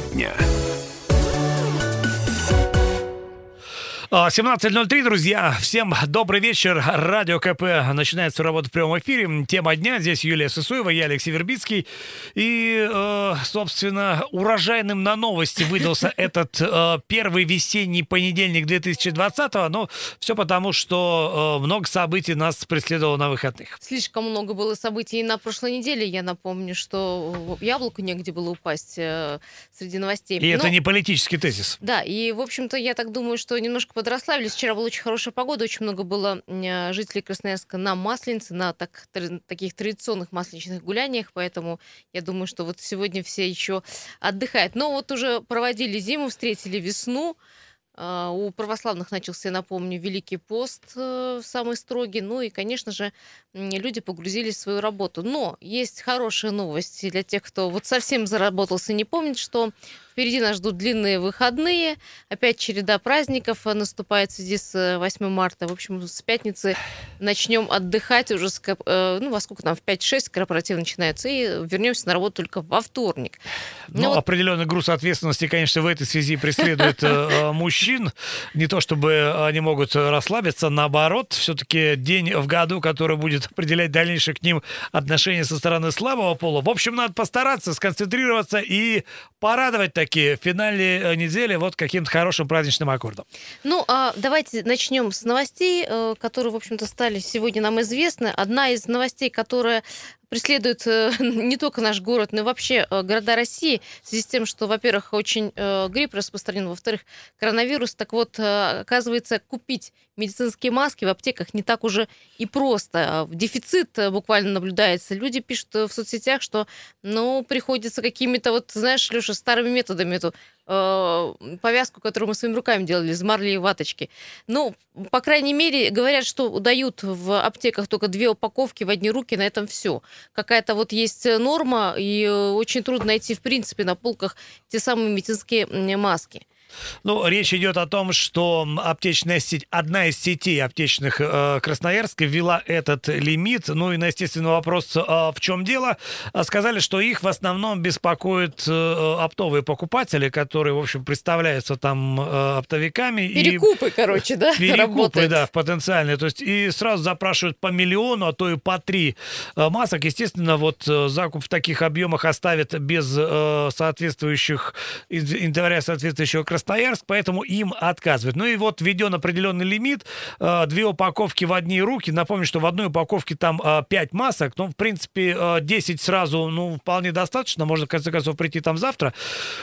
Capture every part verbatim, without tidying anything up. Тема дня. семнадцать ноль три, друзья. Всем добрый вечер. Радио КП начинает свою работу в прямом эфире. Тема дня. Здесь Юлия Сысоева, я Алексей Вербицкий. И, э, собственно, урожайным на новости выдался этот э, первый весенний понедельник две тысячи двадцатого. Но все потому, что э, много событий нас преследовало на выходных. Слишком много было событий и на прошлой неделе. Я напомню, что яблоку негде было упасть э, среди новостей. И Но... это не политический тезис. Да, и, в общем-то, я так думаю, что немножко подрославились. Вчера была очень хорошая погода, очень много было жителей Красноярска на Масленице, на так, тр, таких традиционных масленичных гуляниях, поэтому я думаю, что вот сегодня все еще отдыхают. Но вот уже проводили зиму, встретили весну. У православных начался, я напомню, Великий пост самый строгий. Ну и, конечно же, люди погрузились в свою работу. Но есть хорошие новости для тех, кто вот совсем заработался и не помнит, что впереди нас ждут длинные выходные. Опять череда праздников наступает в связи с восьмым марта. В общем, с пятницы начнем отдыхать уже, с, ну, во сколько там, в пять-шесть корпоративы начинаются. И вернемся на работу только во вторник. Но ну, вот... определенный груз ответственности, конечно, в этой связи преследует мужчин. Не то чтобы они могут расслабиться, наоборот, все-таки день в году, который будет определять дальнейшее к ним отношение со стороны слабого пола. В общем, надо постараться, сконцентрироваться и порадовать такие в финале недели вот каким-то хорошим праздничным аккордом. Ну, а давайте начнем с новостей, которые, в общем-то, стали сегодня нам известны. Одна из новостей, которая преследует не только наш город, но и вообще города России в связи с тем, что, во-первых, очень грипп распространен, во-вторых, коронавирус. Так вот, оказывается, купить медицинские маски в аптеках не так уже и просто. Дефицит буквально наблюдается. Люди пишут в соцсетях, что, ну, приходится какими-то, вот, знаешь, Леша, старыми методами эту э, повязку, которую мы своими руками делали, из марли и ваточки. Ну, по крайней мере, говорят, что дают в аптеках только две упаковки в одни руки, на этом все. Какая-то вот есть норма, и очень трудно найти, в принципе, на полках те самые медицинские маски. Ну, речь идет о том, что аптечная сеть, одна из сетей аптечных э, Красноярска ввела этот лимит. Ну и на естественный вопрос, э, в чем дело, сказали, что их в основном беспокоят э, оптовые покупатели, которые, в общем, представляются там э, оптовиками. Перекупы, и, короче, да? Перекупы, работает. Да, потенциальные. То есть и сразу запрашивают по миллиону, а то и по три э, масок. Естественно, вот э, закуп в таких объемах оставят без э, соответствующих, инвентаря соответствующего Красноярска. Красноярск, поэтому им отказывают. Ну и вот введен определенный лимит. Две упаковки в одни руки. Напомню, что в одной упаковке там пять масок. Ну, в принципе, десять сразу, ну, вполне достаточно. Можно, в конце концов, прийти там завтра.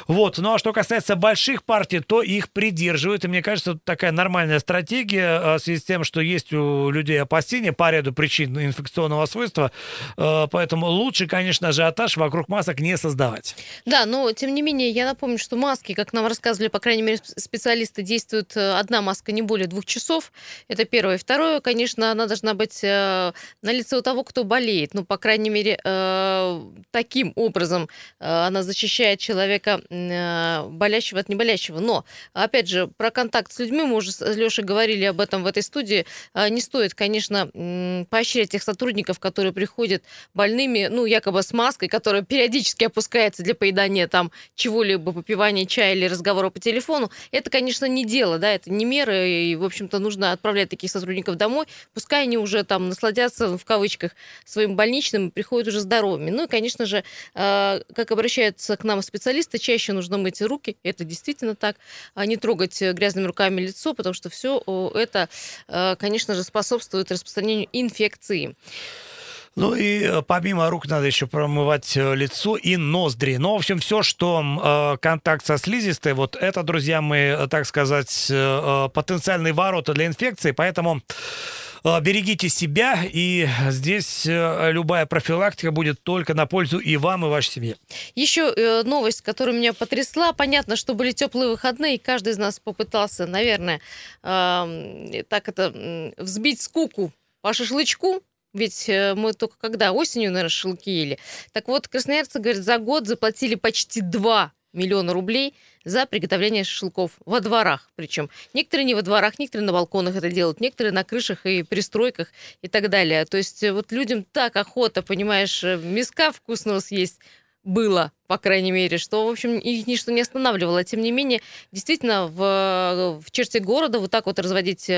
Вот. Ну, а что касается больших партий, то их придерживают. И мне кажется, такая нормальная стратегия в связи с тем, что есть у людей опасения по ряду причин инфекционного свойства. Поэтому лучше, конечно же, ажиотаж вокруг масок не создавать. Да, но, тем не менее, я напомню, что маски, как нам рассказывали, по По крайней мере, специалисты, действует одна маска не более двух часов. Это первое. Второе, конечно, она должна быть э, на лице у того, кто болеет. Ну, по крайней мере, э, таким образом э, она защищает человека э, болящего от неболящего. Но, опять же, про контакт с людьми, мы уже с Лешей говорили об этом в этой студии, э, не стоит, конечно, э, поощрять тех сотрудников, которые приходят больными, ну, якобы с маской, которая периодически опускается для поедания там чего-либо, попивания чая или разговора по телефону. телефону. Это, конечно, не дело, да, это не меры, и, в общем-то, нужно отправлять таких сотрудников домой, пускай они уже там насладятся, в кавычках, своим больничным и приходят уже здоровыми. Ну и, конечно же, э, как обращаются к нам специалисты, чаще нужно мыть руки, это действительно так, а не трогать грязными руками лицо, потому что все это, э, конечно же, способствует распространению инфекции. Ну и помимо рук надо еще промывать лицо и ноздри. Ну, в общем, все, что э, контакт со слизистой, вот это, друзья, мы, так сказать, э, потенциальные ворота для инфекции, поэтому... Берегите себя, и здесь любая профилактика будет только на пользу и вам, и вашей семье. Еще новость, которая меня потрясла. Понятно, что были теплые выходные, и каждый из нас попытался, наверное, э, так это, взбить скуку по шашлычку. Ведь мы только когда осенью, наверное, шашлыки ели. Так вот, красноярцы, говорят, за год заплатили почти два миллиона рублей за приготовление шашлыков во дворах. Причем некоторые не во дворах, некоторые на балконах это делают, некоторые на крышах и пристройках и так далее. То есть вот людям так охота, понимаешь, мяска вкусного съесть, было, по крайней мере, что, в общем, их ничто не останавливало. Тем не менее, действительно, в, в черте города вот так вот разводить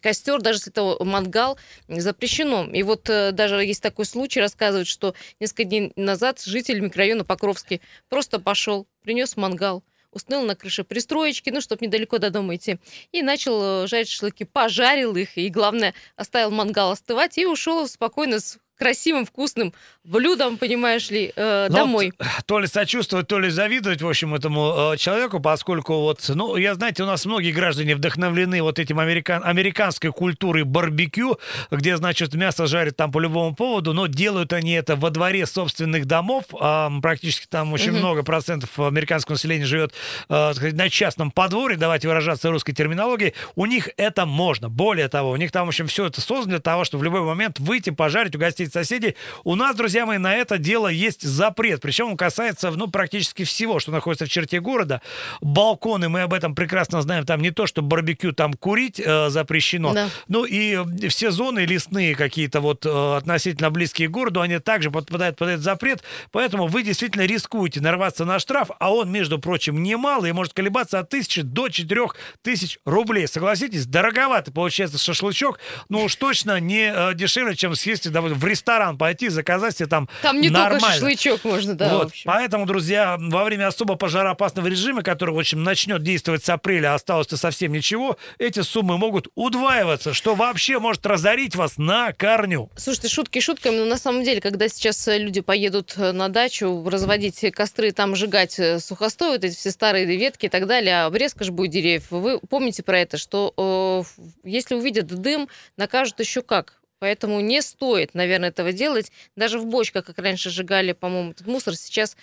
костер, даже если это мангал, запрещено. И вот даже есть такой случай, рассказывают, что несколько дней назад житель микрорайона Покровский просто пошел, принес мангал, установил на крыше пристроечки, ну, чтобы недалеко до дома идти, и начал жарить шашлыки, пожарил их, и, главное, оставил мангал остывать, и ушел спокойно с красивым, вкусным блюдом, понимаешь ли, э, домой. Вот, то ли сочувствовать, то ли завидовать, в общем, этому э, человеку, поскольку вот, ну, я, знаете, у нас многие граждане вдохновлены вот этим американ, американской культурой барбекю, где, значит, мясо жарят там по любому поводу, но делают они это во дворе собственных домов, э, практически там очень [S1] Угу. [S2] Много процентов американского населения живет, э, на частном подворье, давайте выражаться русской терминологией, у них это можно. Более того, у них там, в общем, все это создано для того, чтобы в любой момент выйти, пожарить, угостить соседей. У нас, друзья мои, на это дело есть запрет. Причем он касается, ну, практически всего, что находится в черте города. Балконы, мы об этом прекрасно знаем. Там не то, что барбекю, там курить э, запрещено. Да. Ну и все зоны лесные какие-то вот э, относительно близкие к городу, они также подпадают под этот запрет. Поэтому вы действительно рискуете нарваться на штраф, а он, между прочим, немалый и может колебаться от тысячи до четырех тысяч рублей. Согласитесь, дороговато получается шашлычок, но уж точно не э, дешевле, чем съесть, да, в ресторан. ресторан пойти, заказать себе там нормально. Там не нормально. Только шашлычок можно, да, вот. Поэтому, друзья, во время особо пожароопасного режима, который, в общем, начнет действовать с апреля, осталось-то совсем ничего, эти суммы могут удваиваться, что вообще может разорить вас на корню. Слушайте, шутки шутками, но на самом деле, когда сейчас люди поедут на дачу, разводить костры, там сжигать сухостой, вот эти все старые ветки и так далее, обрезка ж будет деревьев. Вы помните про это, что э, если увидят дым, накажут еще как. Поэтому не стоит, наверное, этого делать. Даже в бочках, как раньше сжигали, по-моему, этот мусор, сейчас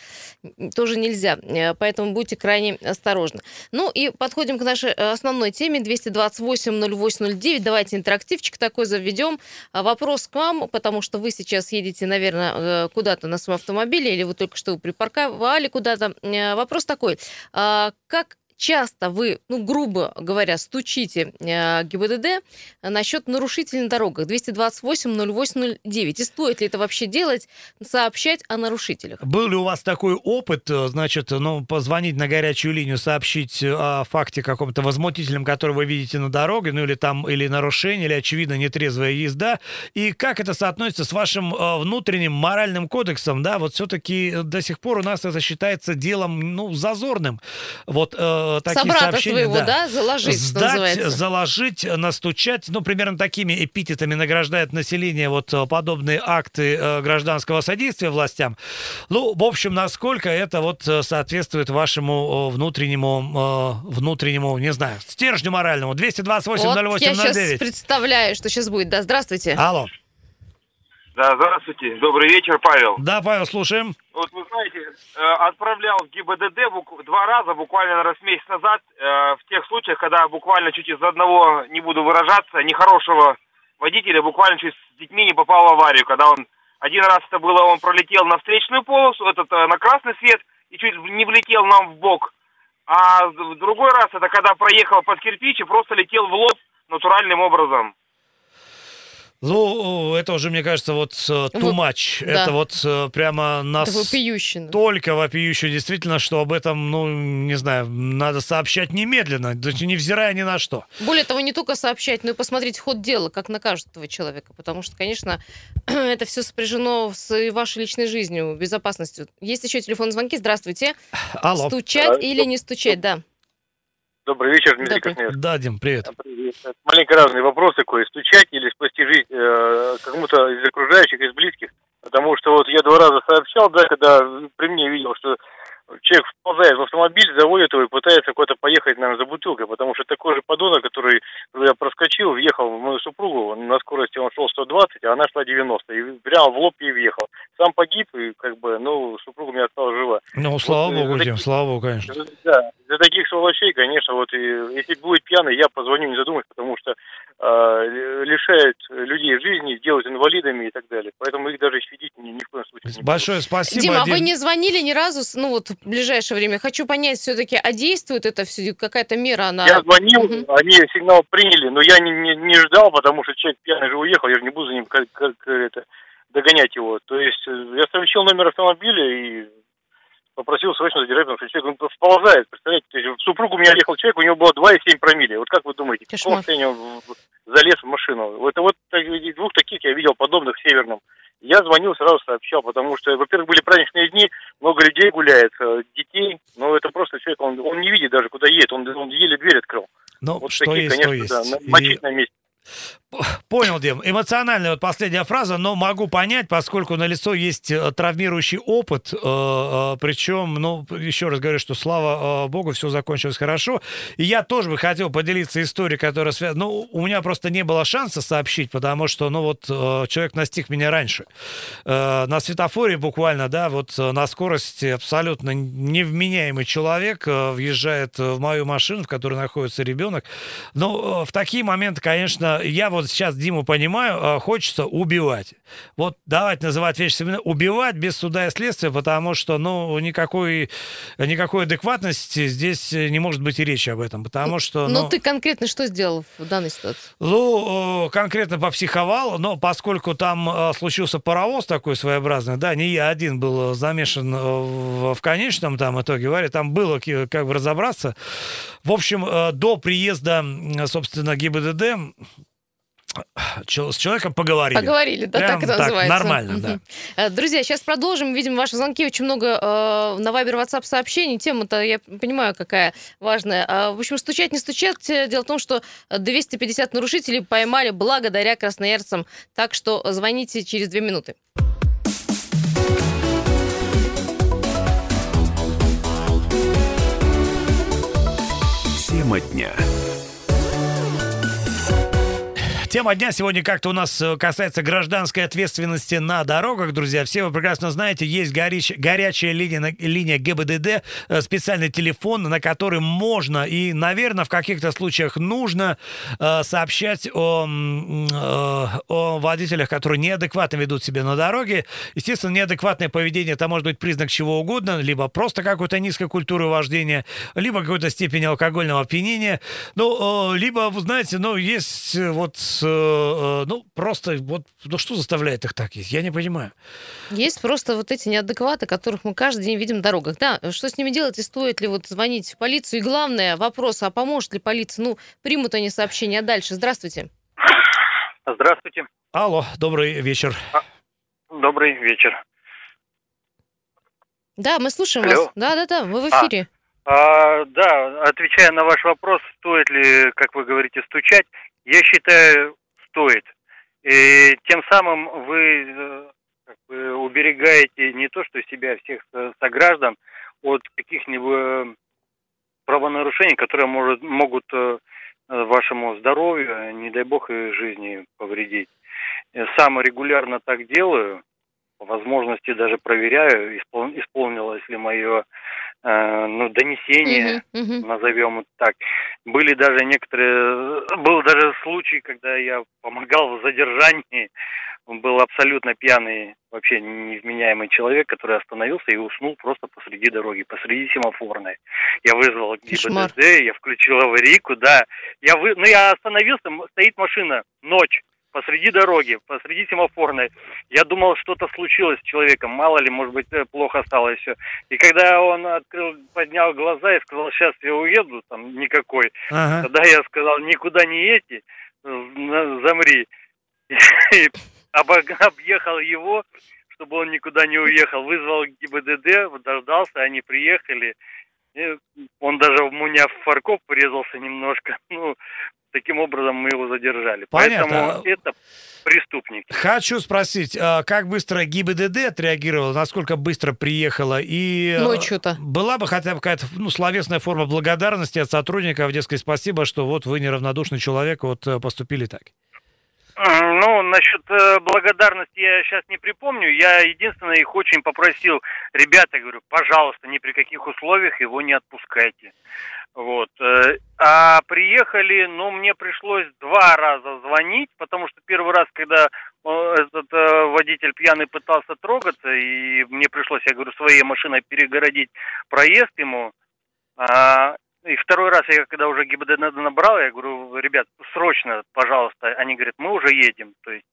тоже нельзя. Поэтому будьте крайне осторожны. Ну и подходим к нашей основной теме. двести двадцать восемь ноль восемь ноль девять. Давайте интерактивчик такой заведем. Вопрос к вам, потому что вы сейчас едете, наверное, куда-то на своем автомобиле, или вы только что припарковали куда-то. Вопрос такой. Как часто вы, ну, грубо говоря, стучите э, ГИБДД насчет нарушителей на дорогах? двести двадцать восемь ноль восемь ноль девять. И стоит ли это вообще делать, сообщать о нарушителях? Был ли у вас такой опыт, значит, ну, позвонить на горячую линию, сообщить о факте каком-то возмутительном, который вы видите на дороге, ну, или там, или нарушение, или, очевидно, нетрезвая езда? И как это соотносится с вашим э, внутренним моральным кодексом, да? Вот все-таки до сих пор у нас это считается делом, ну, зазорным. Вот, э, собрата своего, да, да, заложить, сдать, что называется. Заложить, настучать. Ну, примерно такими эпитетами награждает население вот подобные акты э, гражданского содействия властям. Ну, в общем, насколько это вот соответствует вашему внутреннему, э, внутреннему, не знаю, стержню моральному. двести двадцать восемь ноль восемь ноль девять. Вот я сейчас представляю, что сейчас будет. Да, здравствуйте. Алло. Да, здравствуйте. Добрый вечер, Павел. Да, Павел, слушаем. Вот вы знаете, отправлял в ГИБДД два раза, буквально раз месяц назад, в тех случаях, когда буквально чуть из одного, не буду выражаться, нехорошего водителя, буквально чуть с детьми не попал в аварию, когда он, один раз это было, он пролетел на встречную полосу, этот на красный свет, и чуть не влетел нам в бок. А в другой раз, это когда проехал под кирпич и просто летел в лоб натуральным образом. Ну, это уже, мне кажется, вот too much. Вы, это да. вот прямо нас вопиюще, только вопиюще. Действительно, что об этом, ну, не знаю, надо сообщать немедленно, невзирая ни на что. Более того, не только сообщать, но и посмотреть ход дела, как накажут этого человека. Потому что, конечно, это все сопряжено с вашей личной жизнью, безопасностью. Есть еще телефонные звонки. Здравствуйте. Алло. Стучать а, или не стучать, да. Добрый вечер, Дмитрий. Добрый. Да, Дим, привет. Маленько разный вопрос такой. Стучать или спасти жизнь э, кому-то из окружающих, из близких? Потому что вот я два раза сообщал, да, когда при мне видел, что человек вползает в автомобиль, заводит его и пытается куда-то поехать, наверное, за бутылкой. Потому что такой же подонок, который я проскочил, въехал в мою супругу, на скорости он шел сто двадцать, а она шла девяносто. И прямо в лоб ей въехал. Сам погиб, и как бы, ну, супруга у меня осталась жива. Ну, слава вот, богу, Дим, слава богу, конечно. Да. Для таких сволочей, конечно, вот и если будет пьяный, я позвоню, не задумываюсь, потому что э, лишают людей жизни, делают инвалидами и так далее. Поэтому их даже щадить ни, ни в коем случае не Большое будет. Спасибо. Дима, а Дим... вы не звонили ни разу, ну вот в ближайшее время? Хочу понять, все-таки, а действует это все, какая-то мера она... Я звонил, угу. Они сигнал приняли, но я не, не, не ждал, потому что человек пьяный же уехал, я же не буду за ним как, как это... догонять его. То есть я сообщил номер автомобиля и попросил срочно задержать, потому что человек, он сползает, представляете. То есть супруг у меня ехал человек, у него было два и семь промилле. Вот как вы думаете, в каком состоянии он залез в машину? Это вот двух таких я видел, подобных в Северном. Я звонил, сразу сообщал, потому что, во-первых, были праздничные дни, много людей гуляет, детей, но это просто человек, он, он не видит даже, куда едет, он, он еле дверь открыл. Ну, вот что такие, есть, конечно, что да, есть. Мочить и... на месте. Понял, Дим. Эмоциональная вот последняя фраза, но могу понять, поскольку налицо есть травмирующий опыт, причем, ну, еще раз говорю, что, слава богу, все закончилось хорошо. И я тоже бы хотел поделиться историей, которая связана... Ну, у меня просто не было шанса сообщить, потому что, ну, вот человек настиг меня раньше. На светофоре буквально, да, вот на скорости абсолютно невменяемый человек въезжает в мою машину, в которой находится ребенок. Но в такие моменты, конечно... Я вот сейчас Диму понимаю, хочется убивать. Вот давайте называть вещи своими именами. Убивать без суда и следствия, потому что, ну, никакой, никакой адекватности здесь не может быть и речи об этом, потому что... Ну, ты конкретно что сделал в данной ситуации? Ну, конкретно попсиховал, но поскольку там случился паровоз такой своеобразный, да, не я один был замешан в, в конечном там итоге, говоря, там было как бы разобраться. В общем, до приезда, собственно, ГИБДД... С человеком поговорили. Поговорили, да, прям так это так, называется. Нормально, угу. Да. Друзья, сейчас продолжим. Видим ваши звонки. Очень много э, на Вайбер, WhatsApp сообщений. Тема-то, я понимаю, какая важная. В общем, стучать, не стучать. Дело в том, что двести пятьдесят нарушителей поймали благодаря красноярцам. Так что звоните через две минуты. Тема дня. Тема дня сегодня как-то у нас касается гражданской ответственности на дорогах, друзья. Все вы прекрасно знаете, есть горяч... горячая линия, линия ГИБДД, специальный телефон, на который можно и, наверное, в каких-то случаях нужно э, сообщать о, э, о водителях, которые неадекватно ведут себя на дороге. Естественно, неадекватное поведение, это может быть признак чего угодно, либо просто какой-то низкой культуры вождения, либо какой-то степени алкогольного опьянения. Ну, э, либо, вы знаете, ну, есть вот... Ну, просто вот, ну что заставляет их так есть? Я не понимаю. Есть просто вот эти неадекваты, которых мы каждый день видим в дорогах. Да, что с ними делать и стоит ли вот звонить в полицию? И главное, вопрос, а поможет ли полиция? Ну, примут они сообщение, а дальше? Здравствуйте. Здравствуйте. Алло, добрый вечер. А, добрый вечер. Да, мы слушаем Алло. Вас. Да-да-да, вы в эфире. А. А, да, отвечая на ваш вопрос, стоит ли, как вы говорите, стучать, я считаю, стоит. И тем самым вы, как бы, уберегаете не то что себя, а всех сограждан от каких-нибудь правонарушений, которые может, могут вашему здоровью, не дай бог, и жизни повредить. Сам регулярно так делаю. По возможности даже проверяю, испол... исполнилось ли мое э, ну, донесение, uh-huh, uh-huh. назовем это так. Были даже некоторые, был даже случай, когда я помогал в задержании. Он был абсолютно пьяный, вообще невменяемый человек, который остановился и уснул просто посреди дороги, посреди семафорной. Я вызвал ГИБДД, я включил аварийку, да. Я вы... Ну, я остановился, стоит машина, ночь. Посреди дороги, посреди семафорной. Я думал, что-то случилось с человеком. Мало ли, может быть, плохо стало еще. И когда он открыл, поднял глаза и сказал, сейчас я уеду, там никакой. Ага. Тогда я сказал, никуда не едьте, замри. И объехал его, чтобы он никуда не уехал. Вызвал ГИБДД, дождался, они приехали. Он даже у меня в фаркоп врезался немножко. Ну, таким образом мы его задержали. Понятно. Поэтому это преступник. Хочу спросить, как быстро ГИБДД отреагировала, насколько быстро приехала? И ночью-то. Была бы хотя бы какая-то, ну, словесная форма благодарности от сотрудников, дескать, спасибо, что вот вы неравнодушный человек, вот поступили так. Ну, насчет благодарности я сейчас не припомню. Я единственное их очень попросил. Ребята, говорю, пожалуйста, ни при каких условиях его не отпускайте. Вот. А приехали, ну, мне пришлось два раза звонить, потому что первый раз, когда этот водитель пьяный пытался трогаться, и мне пришлось, я говорю, своей машиной перегородить проезд ему. И второй раз, я когда уже ГИБДД набрал, я говорю, ребят, срочно, пожалуйста. Они говорят, мы уже едем. То есть,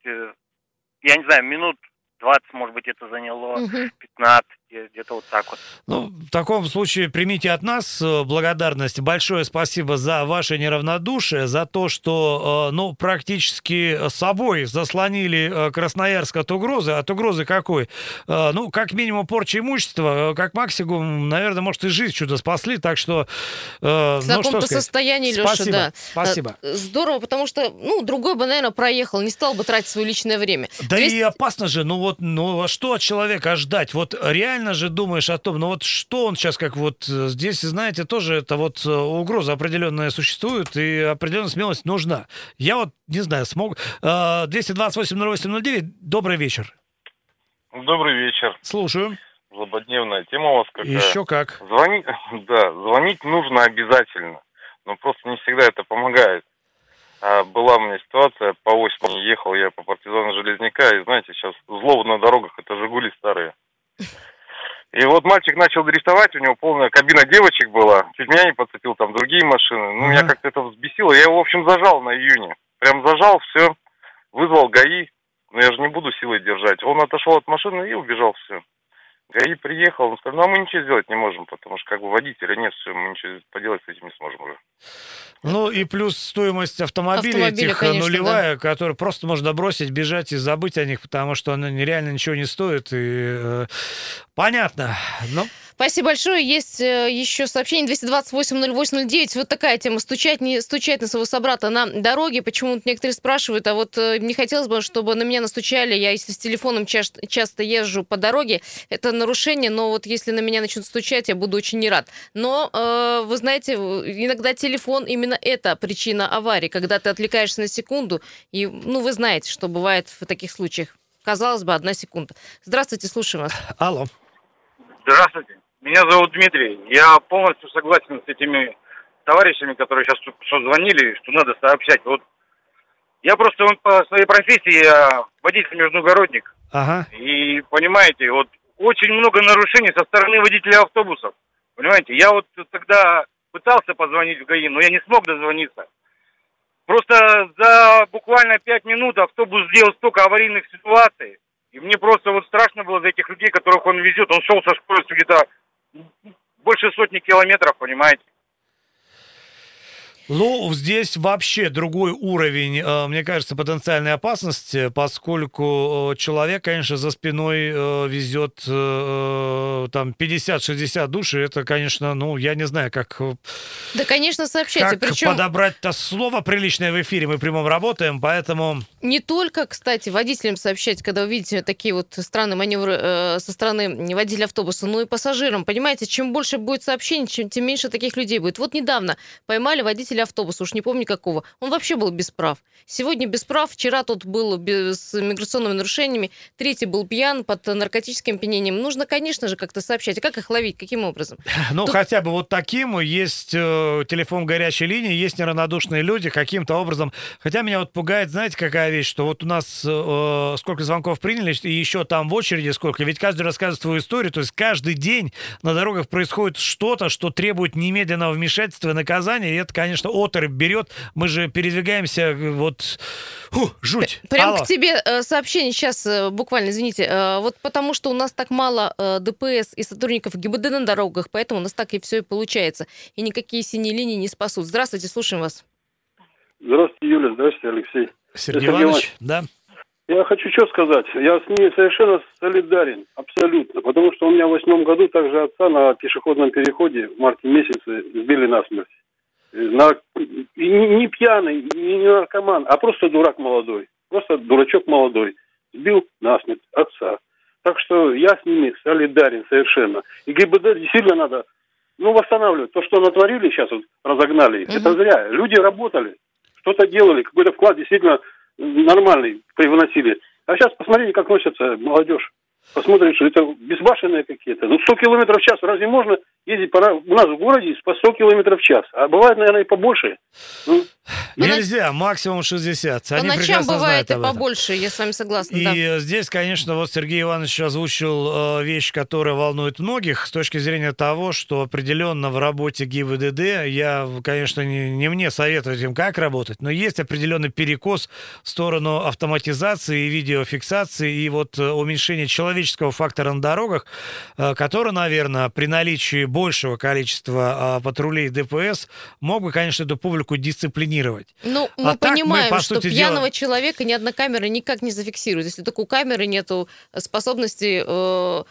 я не знаю, минут двадцать, может быть, это заняло, пятнадцать, где-то вот так вот. Ну, в таком случае примите от нас благодарность. Большое спасибо за ваше неравнодушие, за то, что, ну, практически собой заслонили Красноярск от угрозы. От угрозы какой? Ну, как минимум порча имущества, как максимум, наверное, может, и жизнь чудо спасли, так что... В каком-то ну, состоянии, Леша, да. Спасибо. Здорово, потому что, ну, другой бы, наверное, проехал, не стал бы тратить свое личное время. Да двести... и опасно же, ну, вот, ну, что от человека ждать? Вот реально же думаешь о том, ну, вот что он сейчас, как вот здесь, знаете, тоже это вот угроза определенная существует, и определенная смелость нужна. Я вот, не знаю, смог... двести двадцать восемь ноль восемь ноль девять, добрый вечер. Добрый вечер. Слушаю. Злободневная тема у вас какая. Еще как. Звонить, да, звонить нужно обязательно, но просто не всегда это помогает. Была у меня ситуация, по осени ехал я по Партизану Железняка, и знаете, сейчас зло на дорогах, это «Жигули» старые. И вот мальчик начал дрифтовать, у него полная кабина девочек была, чуть меня не подцепил, там другие машины, ну, меня как-то это взбесило, я его, в общем, зажал на июне, прям зажал, все, вызвал ГАИ, но я же не буду силой держать, он отошел от машины и убежал, все. ГАИ приехал, он сказал, ну, а мы ничего сделать не можем, потому что, как бы, водителя нет, все, мы ничего поделать с этим не сможем уже. Ну, и плюс стоимость автомобилей этих, конечно, нулевая, да, которую просто можно бросить, бежать и забыть о них, потому что она реально ничего не стоит, и... Э, понятно, но... Спасибо большое. Есть еще сообщение двести двадцать восемь ноль восемь ноль девять. Вот такая тема. Стучать, не стучать на своего собрата на дороге. Почему-то некоторые спрашивают, а вот не хотелось бы, чтобы на меня настучали. Я, если с телефоном часто, часто езжу по дороге, это нарушение, но вот если на меня начнут стучать, я буду очень не рад. Но, э, вы знаете, иногда телефон, именно это причина аварии, когда ты отвлекаешься на секунду, и, ну, вы знаете, что бывает в таких случаях. Казалось бы, одна секунда. Здравствуйте, слушаю вас. Алло. Здравствуйте. Меня зовут Дмитрий. Я полностью согласен с этими товарищами, которые сейчас тут звонили, что надо сообщать. Вот я просто вот, по своей профессии я водитель-междугородник. Ага. И понимаете, вот очень много нарушений со стороны водителей автобусов. Понимаете, я вот тогда пытался позвонить в ГАИ, но я не смог дозвониться. Просто за буквально пять минут автобус сделал столько аварийных ситуаций. И мне просто вот страшно было за этих людей, которых он везет. Он шел со скоростью где-то больше сотни километров, понимаете? Ну, здесь вообще другой уровень, мне кажется, потенциальной опасности, поскольку человек, конечно, за спиной везет там пятьдесят-шестьдесят душ, и это, конечно, ну, я не знаю, как... Да, конечно, сообщайте. Как Причем... подобрать-то слово приличное в эфире, мы прямом работаем, поэтому... Не только, кстати, водителям сообщать, когда увидите такие вот странные маневры со стороны водителя автобуса, но и пассажирам, понимаете, чем больше будет сообщений, тем меньше таких людей будет. Вот недавно поймали водителя автобуса, уж не помню какого. Он вообще был без прав. Сегодня без прав, вчера тот был без, с миграционными нарушениями, третий был пьян под наркотическим опьянением. Нужно, конечно же, как-то сообщать. А как их ловить? Каким образом? Ну, тут... хотя бы вот таким. Есть э, телефон горячей линии, есть неравнодушные люди каким-то образом. Хотя меня вот пугает, знаете, какая вещь, что вот у нас э, сколько звонков приняли, и еще там в очереди сколько. Ведь каждый рассказывает свою историю. То есть каждый день на дорогах происходит что-то, что требует немедленного вмешательства и наказания. И это, конечно, что отрыв берет, мы же передвигаемся, вот, фу, жуть. Прям Алло. К тебе сообщение сейчас, буквально, извините, вот потому что у нас так мало ДПС и сотрудников ГИБДД на дорогах, поэтому у нас так и все и получается, и никакие синие линии не спасут. Здравствуйте, слушаем вас. Здравствуйте, Юля, здравствуйте, Алексей. Сергей Иванович, да. Я хочу что сказать, я с ней совершенно солидарен, абсолютно, потому что у меня в восьмом году также отца на пешеходном переходе в марте месяце сбили насмерть. Нар... Не пьяный, не наркоман, а просто дурак молодой. Просто дурачок молодой. Сбил насмерть отца. Так что я с ними солидарен совершенно. И ГИБДД действительно надо, ну, восстанавливать. То, что натворили сейчас, вот, разогнали их, угу. это зря. Люди работали, что-то делали, какой-то вклад действительно нормальный привносили. А сейчас посмотрите, как носится молодежь. Посмотрим, что это безбашенные какие-то. Ну, сто километров в час. Разве можно ездить по... у нас в городе по сто километров в час? А бывает, наверное, и побольше. Ну, нельзя, ну, максимум шестьдесят. По Они ночам бывает и побольше, я с вами согласна. И да. здесь, конечно, вот Сергей Иванович озвучил э, вещь, которая волнует многих с точки зрения того, что определенно в работе ГИБДД, я, конечно, не, не мне советовать им, как работать, но есть определенный перекос в сторону автоматизации, видеофиксации и вот э, уменьшения человеческого фактора на дорогах, который, наверное, при наличии большего количества патрулей ДПС мог бы, конечно, эту публику дисциплинировать. Ну, мы а понимаем, мы, по что пьяного дела... человека ни одна камера никак не зафиксирует. Если только у камеры нету способности... Э-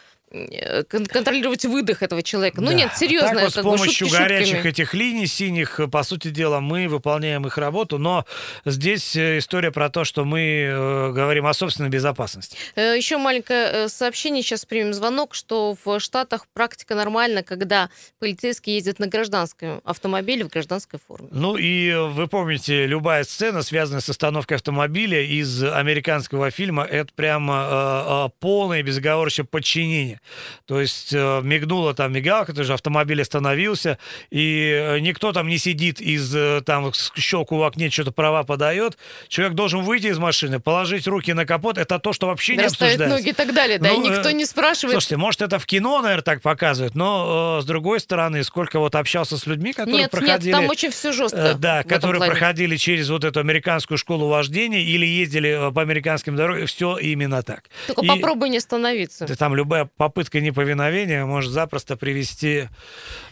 контролировать выдох этого человека. Ну да. нет, серьезно. Так вот, с помощью шутки, горячих шутками. Этих линий синих, по сути дела, мы выполняем их работу, но здесь история про то, что мы говорим о собственной безопасности. Еще маленькое сообщение, сейчас примем звонок, что в Штатах практика нормальна, когда полицейские ездят на гражданском автомобиле в гражданской форме. Ну и вы помните, любая сцена, связанная с остановкой автомобиля из американского фильма, это прямо полное безоговорочное подчинение. То есть мигнула там мигалка, тоже автомобиль остановился, и никто там не сидит из там щелку в окне, что-то права подает. Человек должен выйти из машины, положить руки на капот. Это то, что вообще не обсуждается. Расставить ноги и так далее, да, ну, и никто не спрашивает. Слушайте, может, это в кино, наверное, так показывают, но с другой стороны, сколько вот общался с людьми, которые нет, проходили... Нет, там очень все жестко. Да, которые проходили через вот эту американскую школу вождения или ездили по американским дорогам, все именно так. Только и... попробуй не остановиться. Там любая попытка неповиновения может запросто привести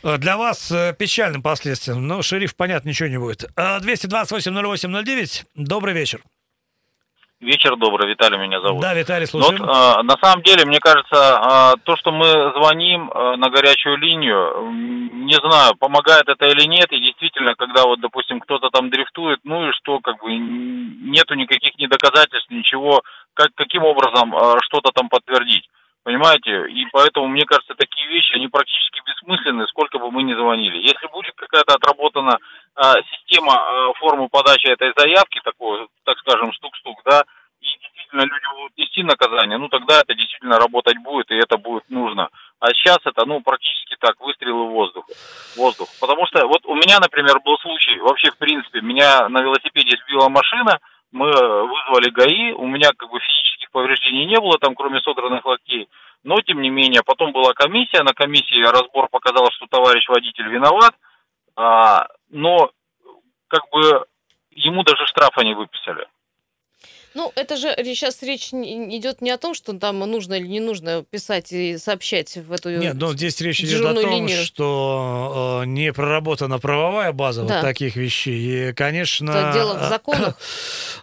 для вас печальным последствиям. Но шериф, понятно, ничего не будет. двести двадцать восемь ноль восемь ноль девять. Добрый вечер. Вечер добрый. Виталий меня зовут. Да, Виталий, слушаем. Вот, э, на самом деле, мне кажется, э, то, что мы звоним э, на горячую линию, не знаю, помогает это или нет. И действительно, когда вот, допустим, кто-то там дрифтует, ну и что, как бы нету никаких ни доказательств, ничего, как, каким образом э, что-то там подтвердить. Понимаете? И поэтому, мне кажется, такие вещи, они практически бессмысленны, сколько бы мы ни звонили. Если будет какая-то отработана э, система э, формы подачи этой заявки, такой, так скажем, стук-стук, да, и действительно люди будут нести наказание, ну тогда это действительно работать будет, и это будет нужно. А сейчас это, ну, практически так, выстрелы в воздух. воздух. Потому что вот у меня, например, был случай, вообще, в принципе, меня на велосипеде сбила машина, мы вызвали ГАИ, у меня как бы физических повреждений не было, там, кроме содранных локтей. Но, тем не менее, потом была комиссия, на комиссии разбор показал, что товарищ водитель виноват, а, но как бы ему даже штрафа не выписали. Ну, это же сейчас речь идет не о том, что там нужно или не нужно писать и сообщать в эту дежурную линию. Нет, но здесь речь идет о том, линию. что э, не проработана правовая база да. вот таких вещей. И, конечно, это дело в законах.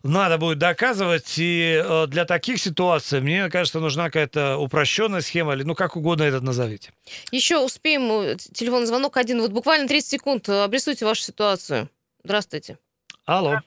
Надо будет доказывать. И э, для таких ситуаций, мне кажется, нужна какая-то упрощенная схема, или ну как угодно это назовите. Еще успеем. Телефонный звонок один. Вот буквально тридцать секунд. Обрисуйте вашу ситуацию. Здравствуйте. Алло.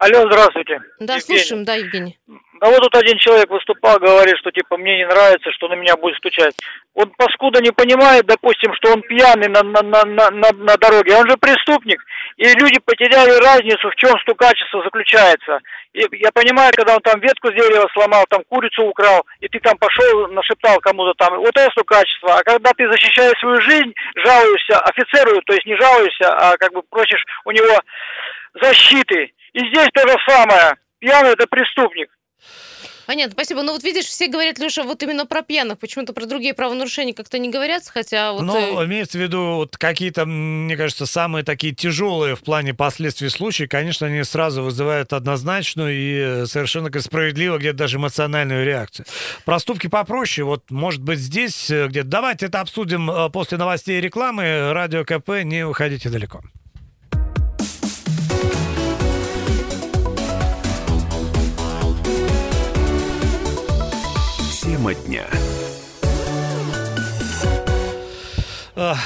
Алло, здравствуйте. Да, Евгений. Слушаем, да, Евгений. Да вот тут один человек выступал, говорит, что типа мне не нравится, что на меня будет стучать. Он паскуда не понимает, допустим, что он пьяный на, на, на, на, на дороге. Он же преступник. И люди потеряли разницу, в чем стукачество заключается. И я понимаю, когда он там ветку с дерева сломал, там курицу украл, и ты там пошел, нашептал кому-то там. Вот это стукачество. А когда ты защищаешь свою жизнь, жалуешься офицеру, то есть не жалуешься, а как бы просишь у него защиты. И здесь то же самое. Пьяный – это преступник. Понятно, спасибо. Но вот видишь, все говорят, Леша, вот именно про пьяных, почему-то про другие правонарушения как-то не говорят, хотя... Вот... Ну, имеется в виду вот какие-то, мне кажется, самые такие тяжелые в плане последствий случаи, конечно, они сразу вызывают однозначную и совершенно справедливо где-то даже эмоциональную реакцию. Проступки попроще, вот, может быть, здесь где-то. Давайте это обсудим после новостей и рекламы. Радио КП, не уходите далеко. Дня.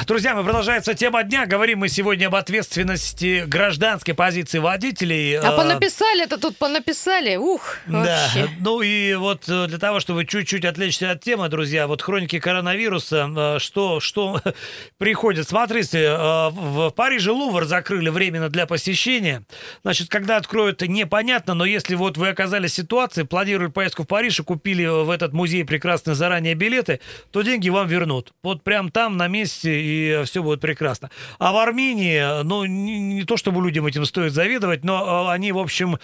Друзья, мы продолжается тема дня. Говорим мы сегодня об ответственности гражданской позиции водителей. А понаписали-то тут, понаписали. Ух, да. Вообще. Ну и вот для того, чтобы чуть-чуть отвлечься от темы, друзья, вот хроники коронавируса, что, что приходит. Смотрите, в Париже Лувр закрыли временно для посещения. Значит, когда откроют, непонятно, но если вот вы оказались в ситуации, планировали поездку в Париж и купили в этот музей прекрасные заранее билеты, то деньги вам вернут. Вот прям там, на месте, и все будет прекрасно. А в Армении, ну, не, не то чтобы людям этим стоит завидовать, но они, в общем,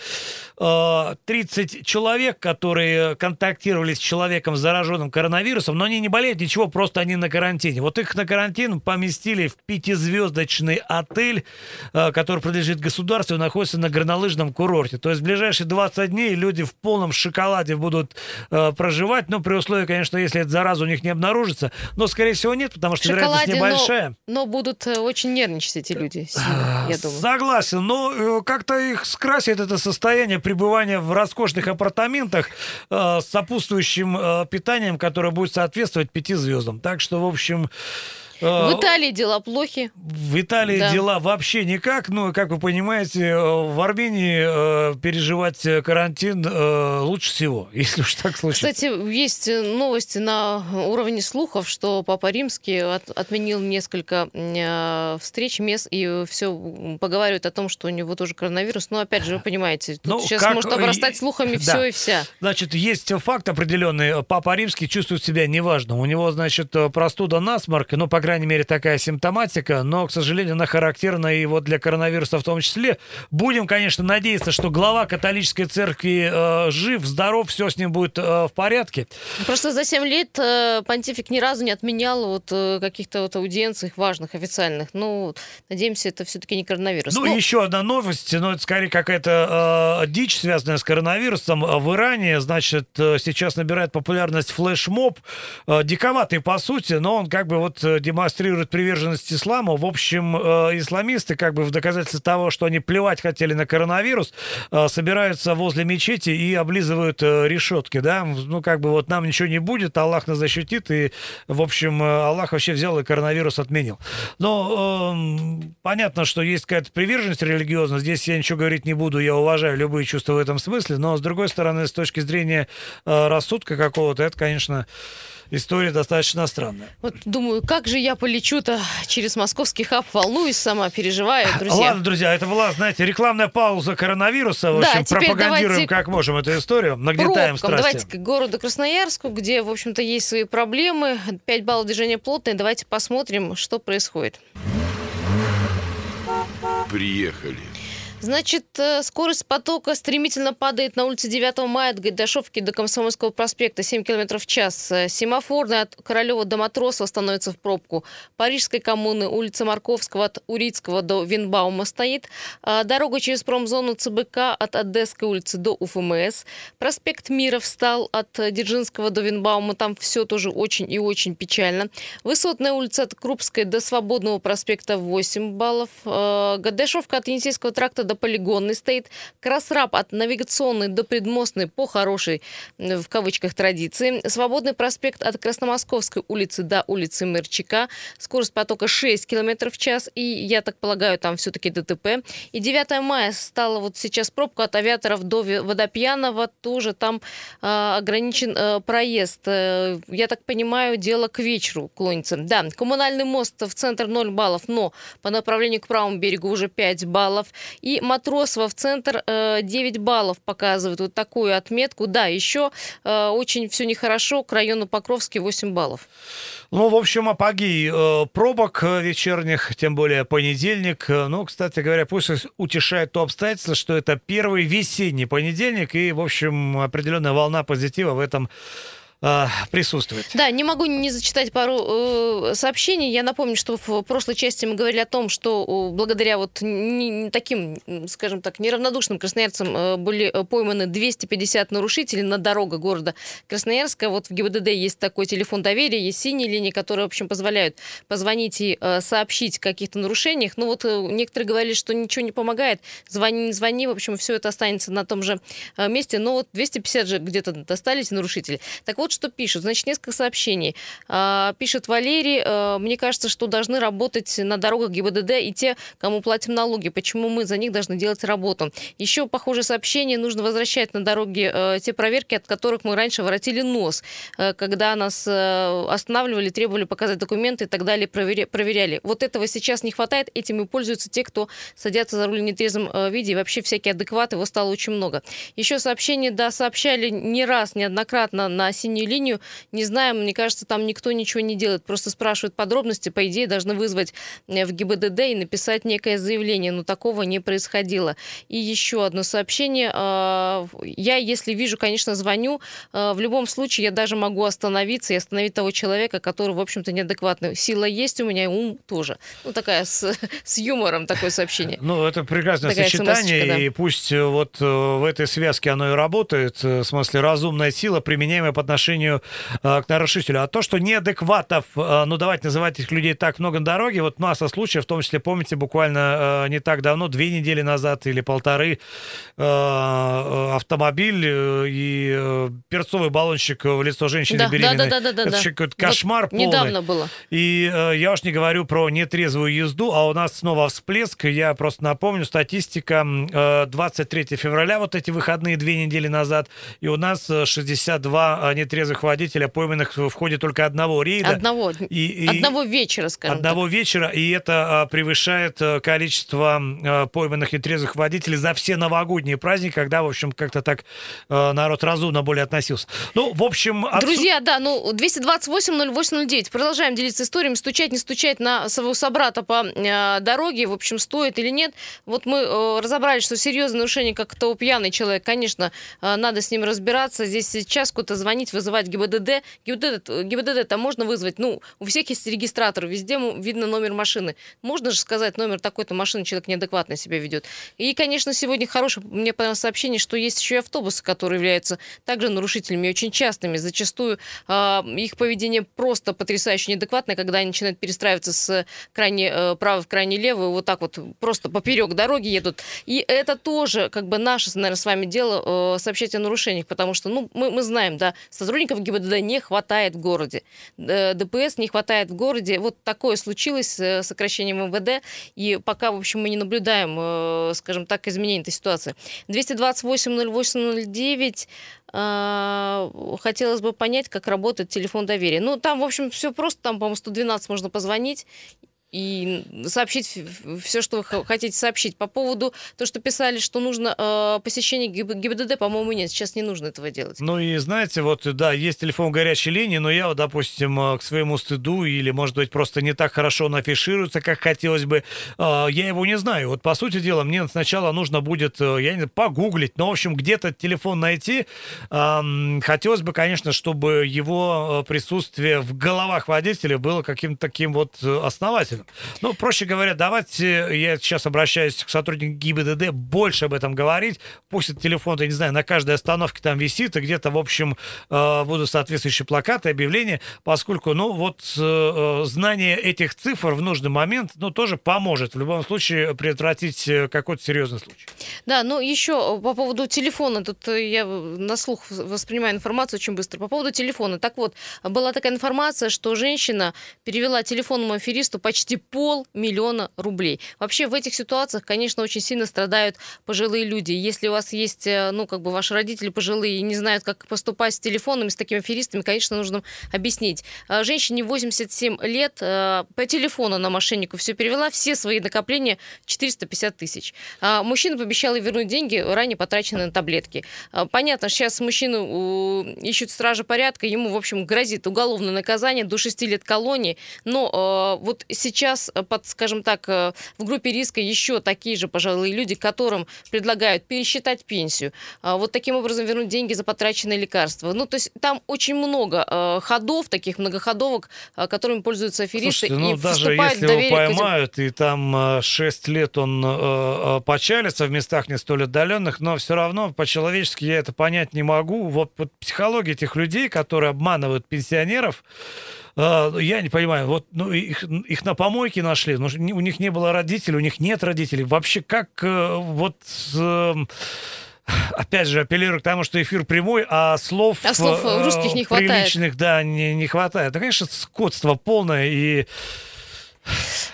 тридцать человек, которые контактировали с человеком, зараженным коронавирусом, но они не болеют ничего, просто они на карантине. Вот их на карантин поместили в пятизвездочный отель, который принадлежит государству и находится на горнолыжном курорте. То есть в ближайшие двадцать дней люди в полном шоколаде будут проживать, ну, при условии, конечно, если эта зараза у них не обнаружится, но, скорее всего, нет, потому что вероятность небольшая. Но, но будут очень нервничать эти люди, сильно, я думаю. Согласен, но как-то их скрасит это состояние пребывания в роскошных апартаментах э, с сопутствующим э, питанием, которое будет соответствовать пяти звездам. Так что, в общем... В Италии дела плохи. В Италии да. дела вообще никак. Ну, как вы понимаете, в Армении переживать карантин лучше всего, если уж так случится. Кстати, есть новости на уровне слухов, что Папа Римский от, отменил несколько встреч, мест, и все поговаривают о том, что у него тоже коронавирус. Но, опять же, вы понимаете, тут ну, сейчас как... может обрастать слухами да. все и вся. Значит, есть факт определенный. Папа Римский чувствует себя неважно. У него, значит, простуда, насморк, но, по крайней мере, По крайней мере, такая симптоматика, но, к сожалению, она характерна и вот для коронавируса в том числе. Будем, конечно, надеяться, что глава католической церкви э, жив, здоров, все с ним будет э, в порядке. Просто за семь лет э, понтифик ни разу не отменял вот, э, каких-то вот, аудиенций важных, официальных. Ну, надеемся, это все-таки не коронавирус. Ну, но... еще одна новость, но это скорее какая-то э, дичь, связанная с коронавирусом. В Иране, значит, сейчас набирает популярность флешмоб. Э, диковатый, по сути, но он как бы вот демонстрирует демонстрируют приверженность исламу. В общем, э, исламисты, как бы в доказательство того, что они плевать хотели на коронавирус, э, собираются возле мечети и облизывают э, решетки, да, ну, как бы вот нам ничего не будет, Аллах нас защитит, и, в общем, э, Аллах вообще взял и коронавирус отменил. Но э, понятно, что есть какая-то приверженность религиозная, здесь я ничего говорить не буду, я уважаю любые чувства в этом смысле, но, с другой стороны, с точки зрения э, рассудка какого-то, это, конечно, история достаточно странная. Вот думаю, как же я полечу-то через московский хаб, волнуюсь сама, переживаю, друзья. Ладно, друзья, это была, знаете, рекламная пауза коронавируса. В общем, да, пропагандируем как можем эту историю, нагнетаем страсти. Давайте к городу Красноярску, где, в общем-то, есть свои проблемы. пять баллов движения плотное. Давайте посмотрим, что происходит. Приехали. Значит, скорость потока стремительно падает на улице девятого мая от Гайдашовки до Комсомольского проспекта, семь километров в час. Семафорная от Королева до Матросова становится в пробку. Парижской коммуны, улица Марковского от Урицкого до Винбаума стоит. Дорога через промзону ЦБК от Одесской улицы до УФМС. Проспект Мира встал от Дзержинского до Винбаума. Там все тоже очень и очень печально. Высотная улица от Крупской до Свободного проспекта восемь баллов. Гайдашовка от Енисейского тракта до Полигонной стоит. Красраб от Навигационной до Предмостной по хорошей, в кавычках, традиции. Свободный проспект от Красномосковской улицы до улицы Мерчака. Скорость потока шесть километров в час. И, я так полагаю, там все-таки ДТП. И девятого мая стала вот сейчас пробка от Авиаторов до Водопьянова. Тоже там э, ограничен э, проезд. Э, я так понимаю, дело к вечеру клонится. Да, коммунальный мост в центр ноль баллов, но по направлению к правому берегу уже пять баллов. И Матросова в центр девять баллов показывает вот такую отметку. Да, еще очень все нехорошо к району Покровский, восемь баллов. Ну, в общем, апогей пробок вечерних, тем более понедельник. Ну, кстати говоря, пусть утешает то обстоятельство, что это первый весенний понедельник, и, в общем, определенная волна позитива в этом присутствует. Да, не могу не зачитать пару э, сообщений. Я напомню, что в прошлой части мы говорили о том, что благодаря вот не, таким, скажем так, неравнодушным красноярцам э, были пойманы двести пятьдесят нарушителей на дорогах города Красноярска. Вот в ГИБДД есть такой телефон доверия, есть синие линии, которые, в общем, позволяют позвонить и э, сообщить о каких-то нарушениях. Ну вот э, некоторые говорили, что ничего не помогает. Звони, не звони, в общем, все это останется на том же э, месте. Но вот двести пятьдесят же где-то достались нарушители. Так вот, вот что пишут. Значит, несколько сообщений. Пишет Валерий, мне кажется, что должны работать на дорогах ГИБДД и те, кому платим налоги. Почему мы за них должны делать работу? Еще похожее сообщение: нужно возвращать на дороги те проверки, от которых мы раньше воротили нос, когда нас останавливали, требовали показать документы и так далее, проверяли. Вот этого сейчас не хватает, этим и пользуются те, кто садятся за руль в нетрезвом виде, и вообще всякие адекваты, его стало очень много. Еще сообщение, да, сообщали не раз, неоднократно на синюю линию. Не знаю, мне кажется, там никто ничего не делает, просто спрашивают подробности, по идее, должны вызвать в ГИБДД и написать некое заявление, но такого не происходило. И еще одно сообщение, я, если вижу, конечно, звоню, в любом случае я даже могу остановиться и остановить того человека, который, в общем-то, неадекватный. Сила есть у меня, и ум тоже. Ну, такая с, с юмором такое сообщение. Ну, это прекрасное такая сочетание, да. И пусть вот в этой связке оно и работает, в смысле разумная сила, применяемая по отношению к нарушителю. А то, что неадекватов, ну, давайте называть их людей так много на дороге, вот масса случаев, в том числе, помните, буквально не так давно, две недели назад или полторы, автомобиль и перцовый баллончик в лицо женщины, да, беременной. Да, да, да, да, это да, какой-то кошмар вот полный. Недавно было. И э, я уж не говорю про нетрезвую езду, а у нас снова всплеск. Я просто напомню, статистика э, двадцать третьего февраля, вот эти выходные две недели назад, и у нас шестьдесят два нетрезвых водителя, пойманных в ходе только одного рейда. Одного, и, и, одного вечера, скажем Одного так. вечера, и это превышает количество пойманных нетрезвых водителей за все новогодние праздники, когда, в общем, как-то так народ разумно более относился. Ну, в общем... Отсу... Друзья, да, ну, двести двадцать восемь ноль восемь ноль девять. Продолжаем делиться историями. Стучать, не стучать на своего собрата по э, дороге, в общем, стоит или нет. Вот мы э, разобрались, что серьезное нарушение, как-то пьяный человек, конечно, э, надо с ним разбираться. Здесь сейчас куда-то звонить, вызывать ГИБДД. ГИБДД там можно вызвать. Ну, у всех есть регистратор, везде видно номер машины. Можно же сказать номер такой-то машины, человек неадекватно себя ведет. И, конечно, сегодня хорошее, мне понравилось сообщение, что есть еще и автобусы, которые являются также нарушителями, очень частными. Зачастую э, их поведение просто потрясающе неадекватное, когда они начинают перестраиваться с крайне э, правой в крайне левую, вот так вот просто поперек дороги едут. И это тоже как бы наше, наверное, с вами дело э, сообщать о нарушениях, потому что, ну, мы, мы знаем, да, сотрудников ГИБДД не хватает в городе, э, ДПС не хватает в городе. Вот такое случилось с э, сокращением МВД, и пока, в общем, мы не наблюдаем, э, скажем так, изменений этой ситуации. двести двадцать восемь ноль восемь ноль девять. Хотелось бы понять, как работает телефон доверия. Ну, там, в общем, все просто. Там, по-моему, сто двенадцать можно позвонить и сообщить все, что вы хотите сообщить. По поводу того, что писали, что нужно э, посещение ГИБДД, по-моему, нет. Сейчас не нужно этого делать. Ну и знаете, вот, да, есть телефон горячей линии, но я, вот, допустим, к своему стыду, или, может быть, просто не так хорошо он афишируется, как хотелось бы, э, я его не знаю. Вот, по сути дела, мне сначала нужно будет, я не знаю, погуглить, но, в общем, где-то телефон найти. Э, хотелось бы, конечно, чтобы его присутствие в головах водителей было каким-то таким вот основательным. Ну, проще говоря, давайте, я сейчас обращаюсь к сотрудникам ГИБДД, больше об этом говорить. Пусть этот телефон, я не знаю, на каждой остановке там висит, и где-то, в общем, будут соответствующие плакаты, объявления, поскольку, ну, вот знание этих цифр в нужный момент, ну, тоже поможет в любом случае предотвратить какой-то серьезный случай. Да, ну, еще по поводу телефона, тут я на слух воспринимаю информацию очень быстро. По поводу телефона, так вот, была такая информация, что женщина перевела телефонному аферисту почти полмиллиона рублей. Вообще в этих ситуациях, конечно, очень сильно страдают пожилые люди. Если у вас есть, ну, как бы ваши родители пожилые и не знают, как поступать с телефонами, с такими аферистами, конечно, нужно объяснить. Женщине восемьдесят семь лет, по телефону на мошеннику все перевела, все свои накопления четыреста пятьдесят тысяч. Мужчина пообещал ей вернуть деньги, ранее потраченные на таблетки. Понятно, сейчас мужчину ищут стражи порядка, ему, в общем, грозит уголовное наказание до шести лет колонии, но вот сейчас Сейчас, под, скажем так, в группе риска еще такие же пожилые люди, которым предлагают пересчитать пенсию, вот таким образом вернуть деньги за потраченные лекарства. Ну, то есть там очень много ходов, таких многоходовок, которыми пользуются аферисты. Слушайте, ну, и даже если его поймают, этим... и там шесть лет он почалится в местах не столь отдаленных, но все равно по-человечески я это понять не могу. Вот, вот психология этих людей, которые обманывают пенсионеров, я не понимаю, вот, ну, их, их на помойке нашли, но у них не было родителей, у них нет родителей. Вообще, как вот... опять же, апеллирую к тому, что эфир прямой, а слов, а слов э, русских не хватает. Приличных, да, не, не хватает. Да, конечно, скотство полное и...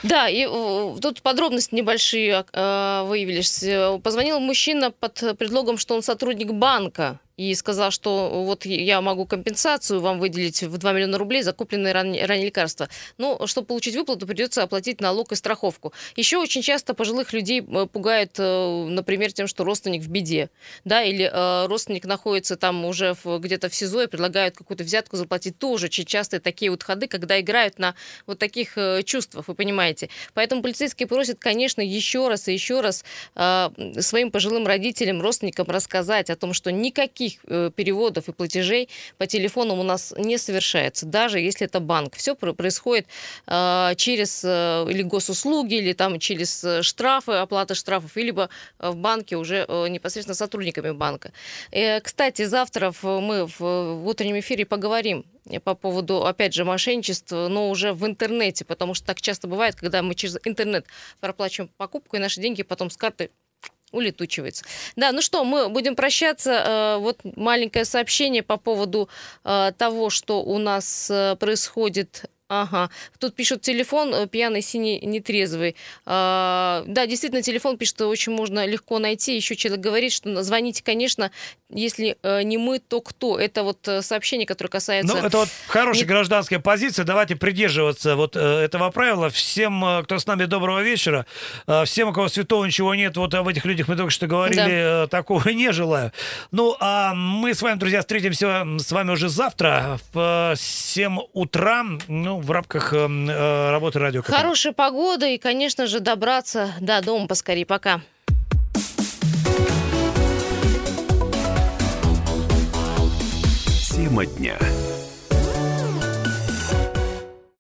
Да, и тут подробности небольшие э, выявились. Позвонил мужчина под предлогом, что он сотрудник банка, и сказал, что вот я могу компенсацию вам выделить в два миллиона рублей за купленные ранее лекарства. Но чтобы получить выплату, придется оплатить налог и страховку. Еще очень часто пожилых людей пугают, например, тем, что родственник в беде. Да, или э, родственник находится там уже где-то в СИЗО и предлагают какую-то взятку заплатить. Тоже очень часто такие вот ходы, когда играют на вот таких чувствах, вы понимаете. Поэтому полицейские просят, конечно, еще раз и еще раз э, своим пожилым родителям, родственникам рассказать о том, что никакие переводов и платежей по телефону у нас не совершается, даже если это банк. Все происходит э, через э, или госуслуги, или там через штрафы, оплата штрафов, либо в банке уже э, непосредственно сотрудниками банка. Э, кстати, завтра мы в, в утреннем эфире поговорим по поводу, опять же, мошенничества, но уже в интернете, потому что так часто бывает, когда мы через интернет проплачиваем покупку, и наши деньги потом с карты улетучивается. Да, ну что, мы будем прощаться. Вот маленькое сообщение по поводу того, что у нас происходит. Ага, тут пишут телефон пьяный, синий, нетрезвый. А, да, действительно, телефон пишет, что очень можно легко найти. Еще человек говорит, что звоните, конечно, если не мы, то кто? Это вот сообщение, которое касается... Ну, это вот хорошая не... гражданская позиция. Давайте придерживаться вот этого правила. Всем, кто с нами, доброго вечера. Всем, у кого святого ничего нет, вот об этих людях мы только что говорили, да. Такого не желаю. Ну, а мы с вами, друзья, встретимся с вами уже завтра в семь утра. Ну, в рамках э, работы Радио КП. Хорошая погода и, конечно же, добраться до дома поскорее. Пока. Тема дня.